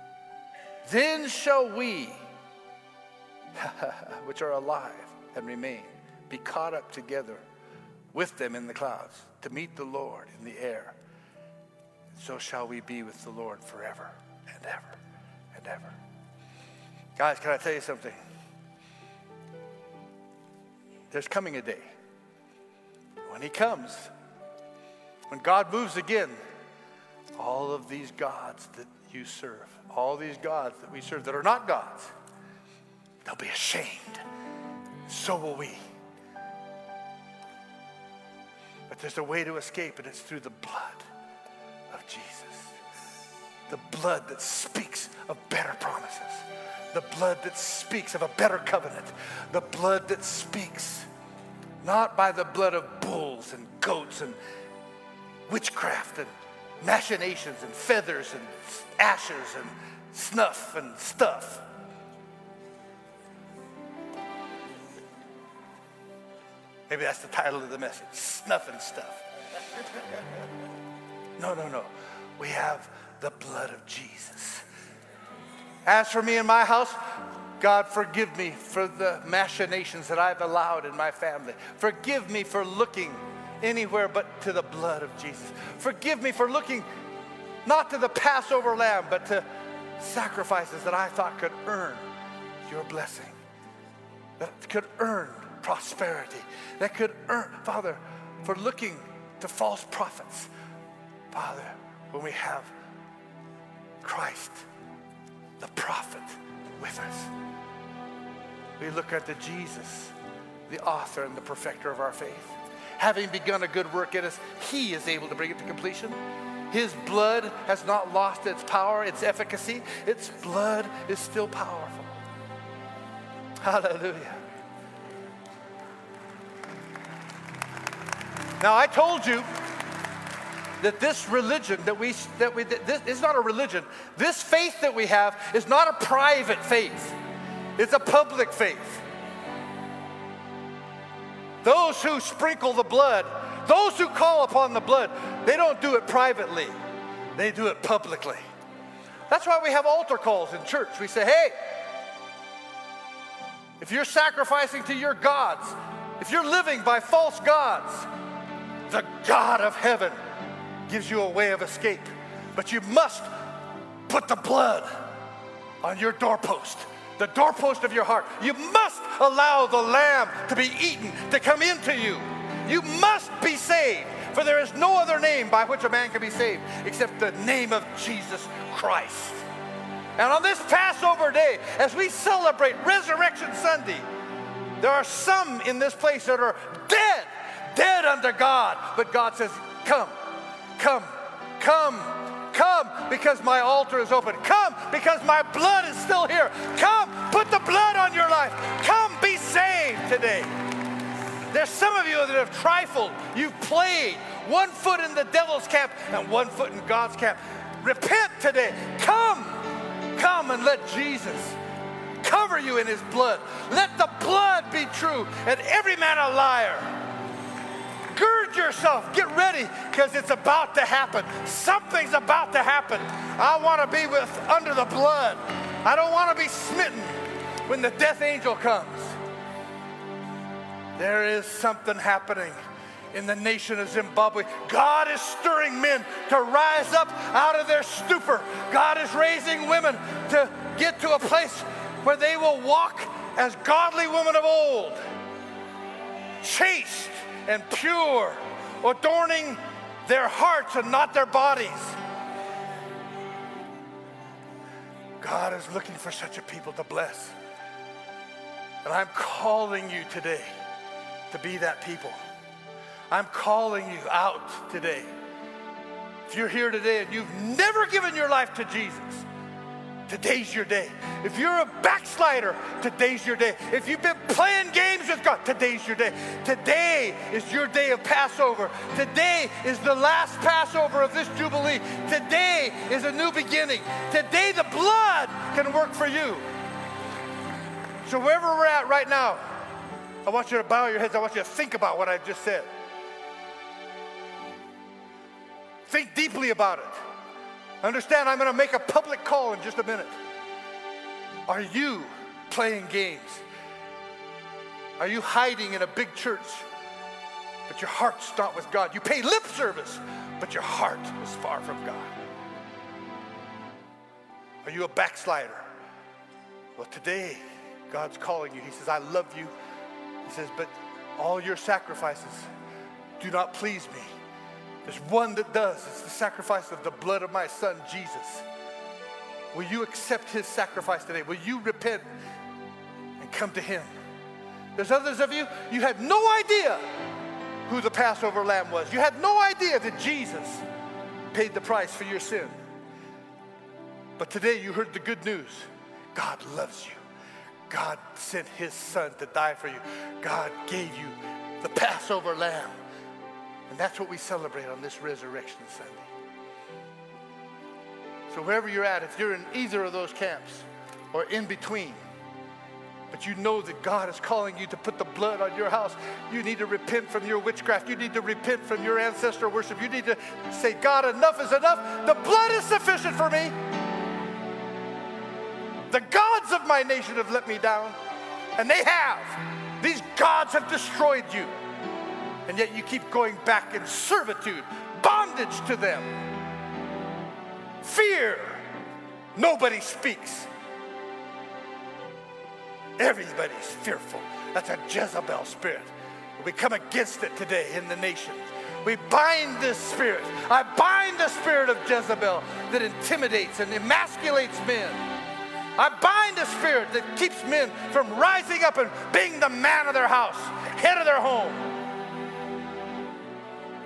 Then shall we, which are alive and remain, be caught up together with them in the clouds to meet the Lord in the air. And so shall we be with the Lord forever and ever and ever. Guys, can I tell you something? There's coming a day when he comes, when God moves again, all of these gods that you serve, all these gods that we serve that are not gods, they'll be ashamed. So will we. But there's a way to escape, and it's through the blood of Jesus. The blood that speaks of better promises. The blood that speaks of a better covenant. The blood that speaks, not by the blood of bulls and goats and witchcraft and machinations and feathers and ashes and snuff and stuff. Maybe that's the title of the message, Snuff and Stuff. No, no, no. We have the blood of Jesus. As for me and my house, God, forgive me for the machinations that I've allowed in my family. Forgive me for looking anywhere but to the blood of Jesus. Forgive me for looking not to the Passover lamb, but to sacrifices that I thought could earn your blessing, that could earn prosperity, that could earn, Father, for looking to false prophets. Father, when we have Christ, the prophet, with us, we look at the Jesus, the author and the perfecter of our faith. Having begun a good work in us, he is able to bring it to completion. His blood has not lost its power, its efficacy. Its blood is still powerful. Hallelujah. Now, I told you that this religion that we, that we, that this is not a religion. This faith that we have is not a private faith. It's a public faith. Those who sprinkle the blood, those who call upon the blood, they don't do it privately. They do it publicly. That's why we have altar calls in church. We say, hey, if you're sacrificing to your gods, if you're living by false gods, the God of heaven gives you a way of escape. But you must put the blood on your doorpost, the doorpost of your heart. You must allow the lamb to be eaten, to come into you. You must be saved, for there is no other name by which a man can be saved except the name of Jesus Christ. And on this Passover day, as we celebrate Resurrection Sunday, there are some in this place that are dead, dead unto God. But God says, come, come, come, come, because my altar is open. Come, because my blood is still here. Come, put the blood on your life. Come, be saved today. There's some of you that have trifled. You've played one foot in the devil's camp and one foot in God's camp. Repent today. Come, come and let Jesus cover you in his blood. Let the blood be true and every man a liar. Gird yourself. Get ready, because it's about to happen. Something's about to happen. I want to be with under the blood. I don't want to be smitten when the death angel comes. There is something happening in the nation of Zimbabwe. God is stirring men to rise up out of their stupor. God is raising women to get to a place where they will walk as godly women of old, chaste and pure, adorning their hearts and not their bodies. God is looking for such a people to bless. And I'm calling you today to be that people. I'm calling you out today. If you're here today and you've never given your life to Jesus, today's your day. If you're a backslider, today's your day. If you've been playing games with God, today's your day. Today is your day of Passover. Today is the last Passover of this Jubilee. Today is a new beginning. Today the blood can work for you. So wherever we're at right now, I want you to bow your heads. I want you to think about what I just said. Think deeply about it. Understand, I'm going to make a public call in just a minute. Are you playing games? Are you hiding in a big church, but your heart's not with God? You pay lip service, but your heart is far from God. Are you a backslider? Well, today, God's calling you. He says, I love you. He says, but all your sacrifices do not please me. There's one that does. It's the sacrifice of the blood of my son, Jesus. Will you accept his sacrifice today? Will you repent and come to him? There's others of you, you had no idea who the Passover lamb was. You had no idea that Jesus paid the price for your sin. But today you heard the good news. God loves you. God sent his son to die for you. God gave you the Passover lamb. And that's what we celebrate on this Resurrection Sunday. So wherever you're at, if you're in either of those camps or in between, but you know that God is calling you to put the blood on your house, you need to repent from your witchcraft. You need to repent from your ancestor worship. You need to say, God, enough is enough. The blood is sufficient for me. The gods of my nation have let me down, and they have. These gods have destroyed you. And yet you keep going back in servitude, bondage to them. Fear. Nobody speaks. Everybody's fearful. That's a Jezebel spirit. We come against it today in the nation. We bind this spirit. I bind the spirit of Jezebel that intimidates and emasculates men. I bind a spirit that keeps men from rising up and being the man of their house, head of their home.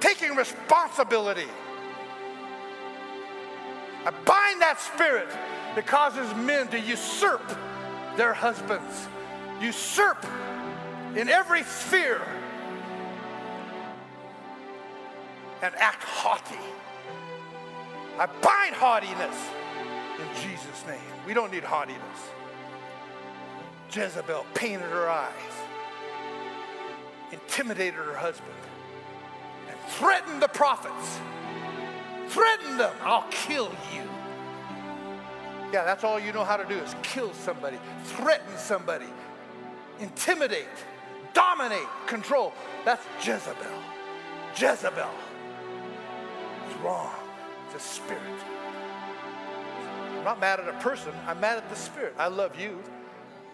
Taking responsibility. I bind that spirit that causes men to usurp their husbands, usurp in every sphere, and act haughty. I bind haughtiness in Jesus' name. We don't need haughtiness. Jezebel painted her eyes, intimidated her husband. Threaten the prophets. Threaten them. I'll kill you. Yeah, that's all you know how to do is kill somebody, threaten somebody, intimidate, dominate, control. That's Jezebel. Jezebel. It's wrong. It's a spirit. I'm not mad at a person. I'm mad at the spirit. I love you,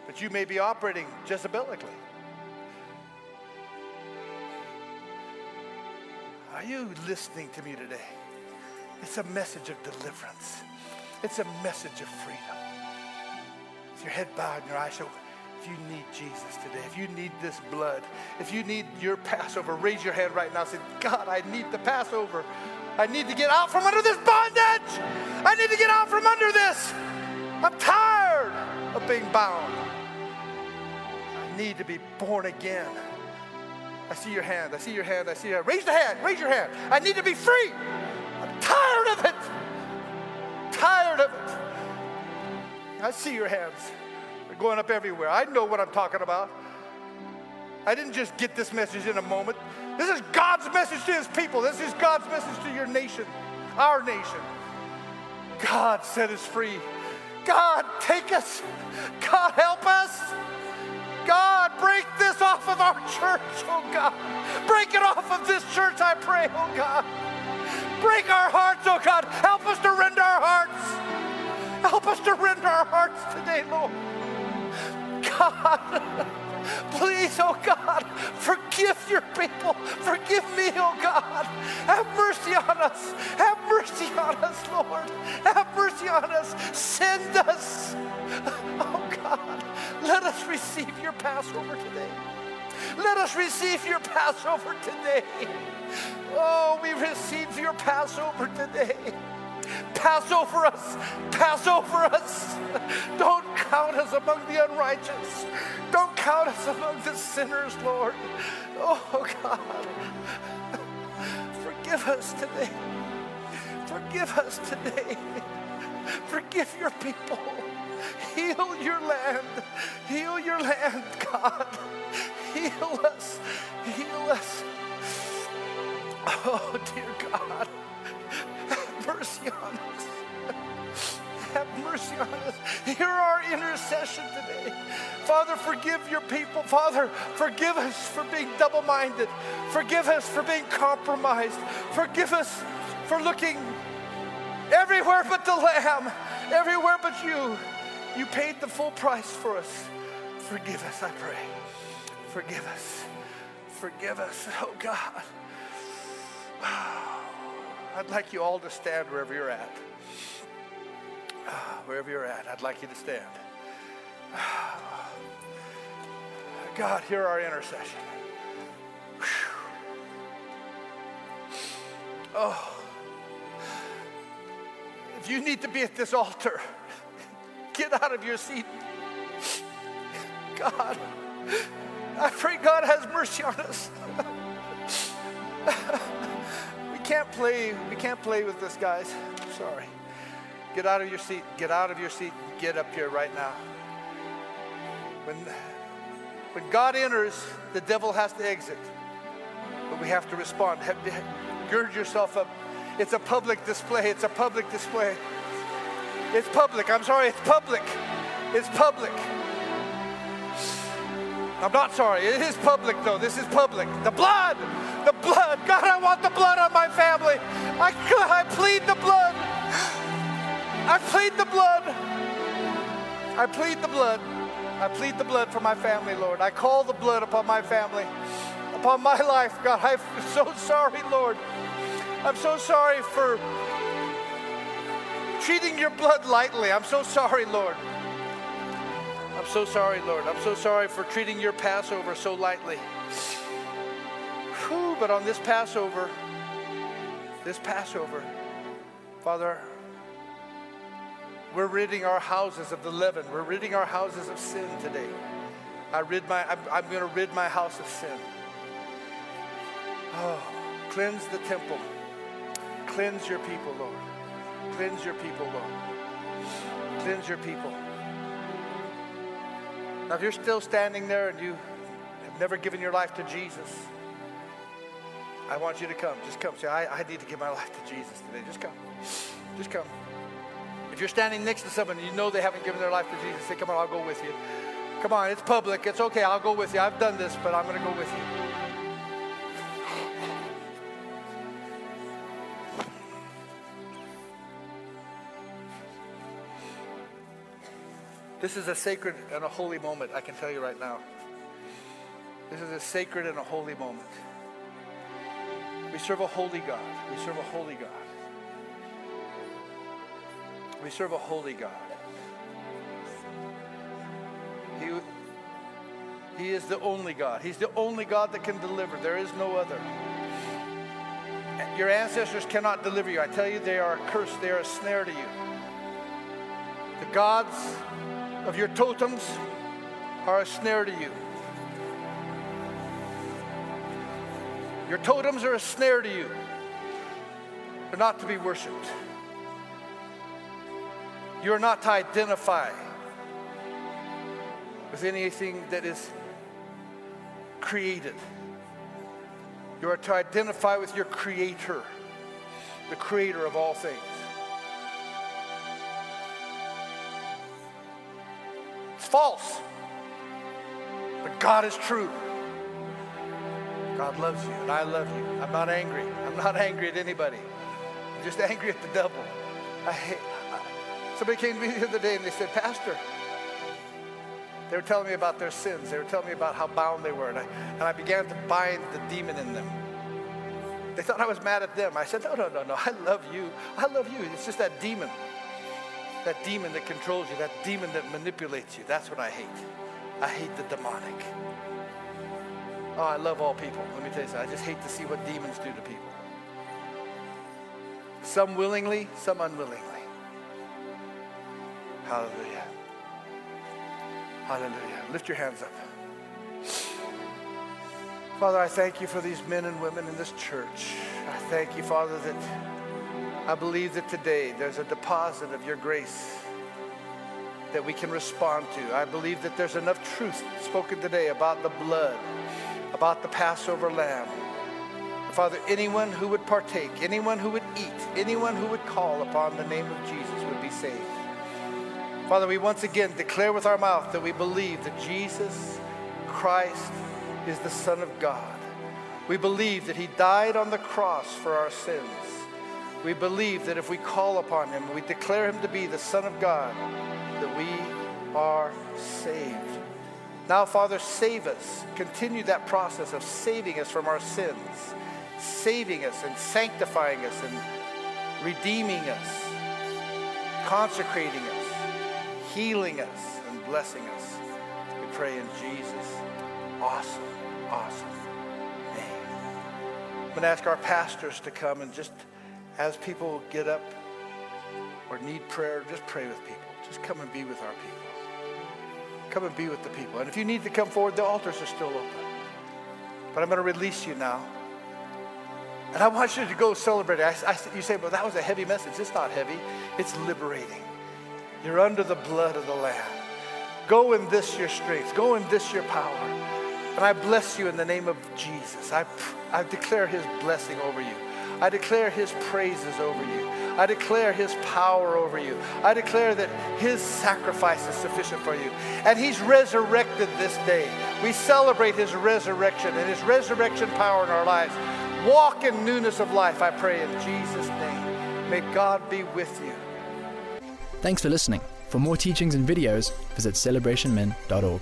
but you may be operating Jezebelically. Are you listening to me today? It's a message of deliverance. It's a message of freedom. With your head bowed and your eyes open, if you need Jesus today, if you need this blood, if you need your Passover, raise your hand right now and say, God, I need the Passover. I need to get out from under this bondage. I need to get out from under this. I'm tired of being bound. I need to be born again. I see your hand, I see your hand, I see your hand. Raise the hand, raise your hand. I need to be free. I'm tired of it. Tired of it. I see your hands. They're going up everywhere. I know what I'm talking about. I didn't just get this message in a moment. This is God's message to his people. This is God's message to your nation, our nation. God set us free. God, take us. God, help us. God, break this off of our church, oh God. Break it off of this church, I pray, oh God. Break our hearts, oh God. Help us to rend our hearts. Help us to rend our hearts today, Lord. God, please, oh God, forgive your people. Forgive me, oh God. Have mercy on us. Have mercy on us, Lord. Have mercy on us. Send us, oh God. Let us receive your Passover today. Let us receive your Passover today. Oh, we receive your Passover today. Pass over us. Pass over us. Don't count us among the unrighteous. Don't count us among the sinners, Lord. Oh, God. Forgive us today. Forgive us today. Forgive your people. Heal your land. Heal your land, God. Heal us. Heal us. Oh, dear God. Have mercy on us. Have mercy on us. Hear our intercession today. Father, forgive your people. Father, forgive us for being double-minded. Forgive us for being compromised. Forgive us for looking everywhere but the Lamb, everywhere but you. You paid the full price for us. Forgive us, I pray. Forgive us. Forgive us, oh God. I'd like you all to stand wherever you're at. Wherever you're at, I'd like you to stand. God, hear our intercession. Oh, if you need to be at this altar, get out of your seat. God, I pray God has mercy on us. We can't play, we can't play with this, guys. I'm sorry. Get out of your seat. Get out of your seat. Get up here right now. When, when God enters, the devil has to exit. But we have to respond. Gird yourself up. It's a public display. It's a public display. It's public. I'm sorry. It's public. It's public. I'm not sorry. It is public, though. This is public. The blood. The blood. God, I want the blood on my family. I, I plead the blood. I plead the blood. I plead the blood. I plead the blood for my family, Lord. I call the blood upon my family, upon my life, God. I'm so sorry, Lord. I'm so sorry for treating your blood lightly. I'm so sorry, Lord. I'm so sorry, Lord. I'm so sorry for treating your Passover so lightly. Whew, but on this Passover, this Passover, Father, we're ridding our houses of the leaven. We're ridding our houses of sin today. I rid my, I'm, I'm going to rid my house of sin. Oh, cleanse the temple. Cleanse your people, Lord. Cleanse your people, Lord. Cleanse your people. Now, if you're still standing there and you have never given your life to Jesus, I want you to come. Just come. Say, I, I need to give my life to Jesus today. Just come. Just come. If you're standing next to someone and you know they haven't given their life to Jesus, say, come on, I'll go with you. Come on, it's public. It's okay, I'll go with you. I've done this, but I'm going to go with you. This is a sacred and a holy moment, I can tell you right now. This is a sacred and a holy moment. We serve a holy God. We serve a holy God. We serve a holy God. He, he is the only God. He's the only God that can deliver. There is no other. Your ancestors cannot deliver you. I tell you, they are a curse. They are a snare to you. The gods of your totems are a snare to you. Your totems are a snare to you. They're not to be worshipped. You're not to identify with anything that is created. You are to identify with your Creator, the Creator of all things. It's false, but God is true. God loves you, and I love you. I'm not angry. I'm not angry at anybody. I'm just angry at the devil. I hate Somebody came to me the other day and they said, Pastor, they were telling me about their sins. They were telling me about how bound they were. And I, and I began to bind the demon in them. They thought I was mad at them. I said, no, no, no, no. I love you. I love you. It's just that demon. That demon that controls you. That demon that manipulates you. That's what I hate. I hate the demonic. Oh, I love all people. Let me tell you something. I just hate to see what demons do to people. Some willingly, some unwillingly. Hallelujah. Hallelujah. Lift your hands up. Father, I thank you for these men and women in this church. I thank you, Father, that I believe that today there's a deposit of your grace that we can respond to. I believe that there's enough truth spoken today about the blood, about the Passover lamb. Father, anyone who would partake, anyone who would eat, anyone who would call upon the name of Jesus would be saved. Father, we once again declare with our mouth that we believe that Jesus Christ is the Son of God. We believe that he died on the cross for our sins. We believe that if we call upon him, we declare him to be the Son of God, that we are saved. Now, Father, save us. Continue that process of saving us from our sins, saving us and sanctifying us and redeeming us, consecrating us, healing us and blessing us. We pray in Jesus' awesome, awesome name. I'm going to ask our pastors to come, and just as people get up or need prayer, just pray with people. Just come and be with our people. Come and be with the people. And if you need to come forward, the altars are still open. But I'm going to release you now. And I want you to go celebrate. I, I, you say, well, that was a heavy message. It's not heavy. It's liberating. You're under the blood of the Lamb. Go in this your strength. Go in this your power. And I bless you in the name of Jesus. I, I declare his blessing over you. I declare his praises over you. I declare his power over you. I declare that his sacrifice is sufficient for you. And he's resurrected this day. We celebrate his resurrection and his resurrection power in our lives. Walk in newness of life, I pray in Jesus' name. May God be with you. Thanks for listening. For more teachings and videos, visit celebration min dot org.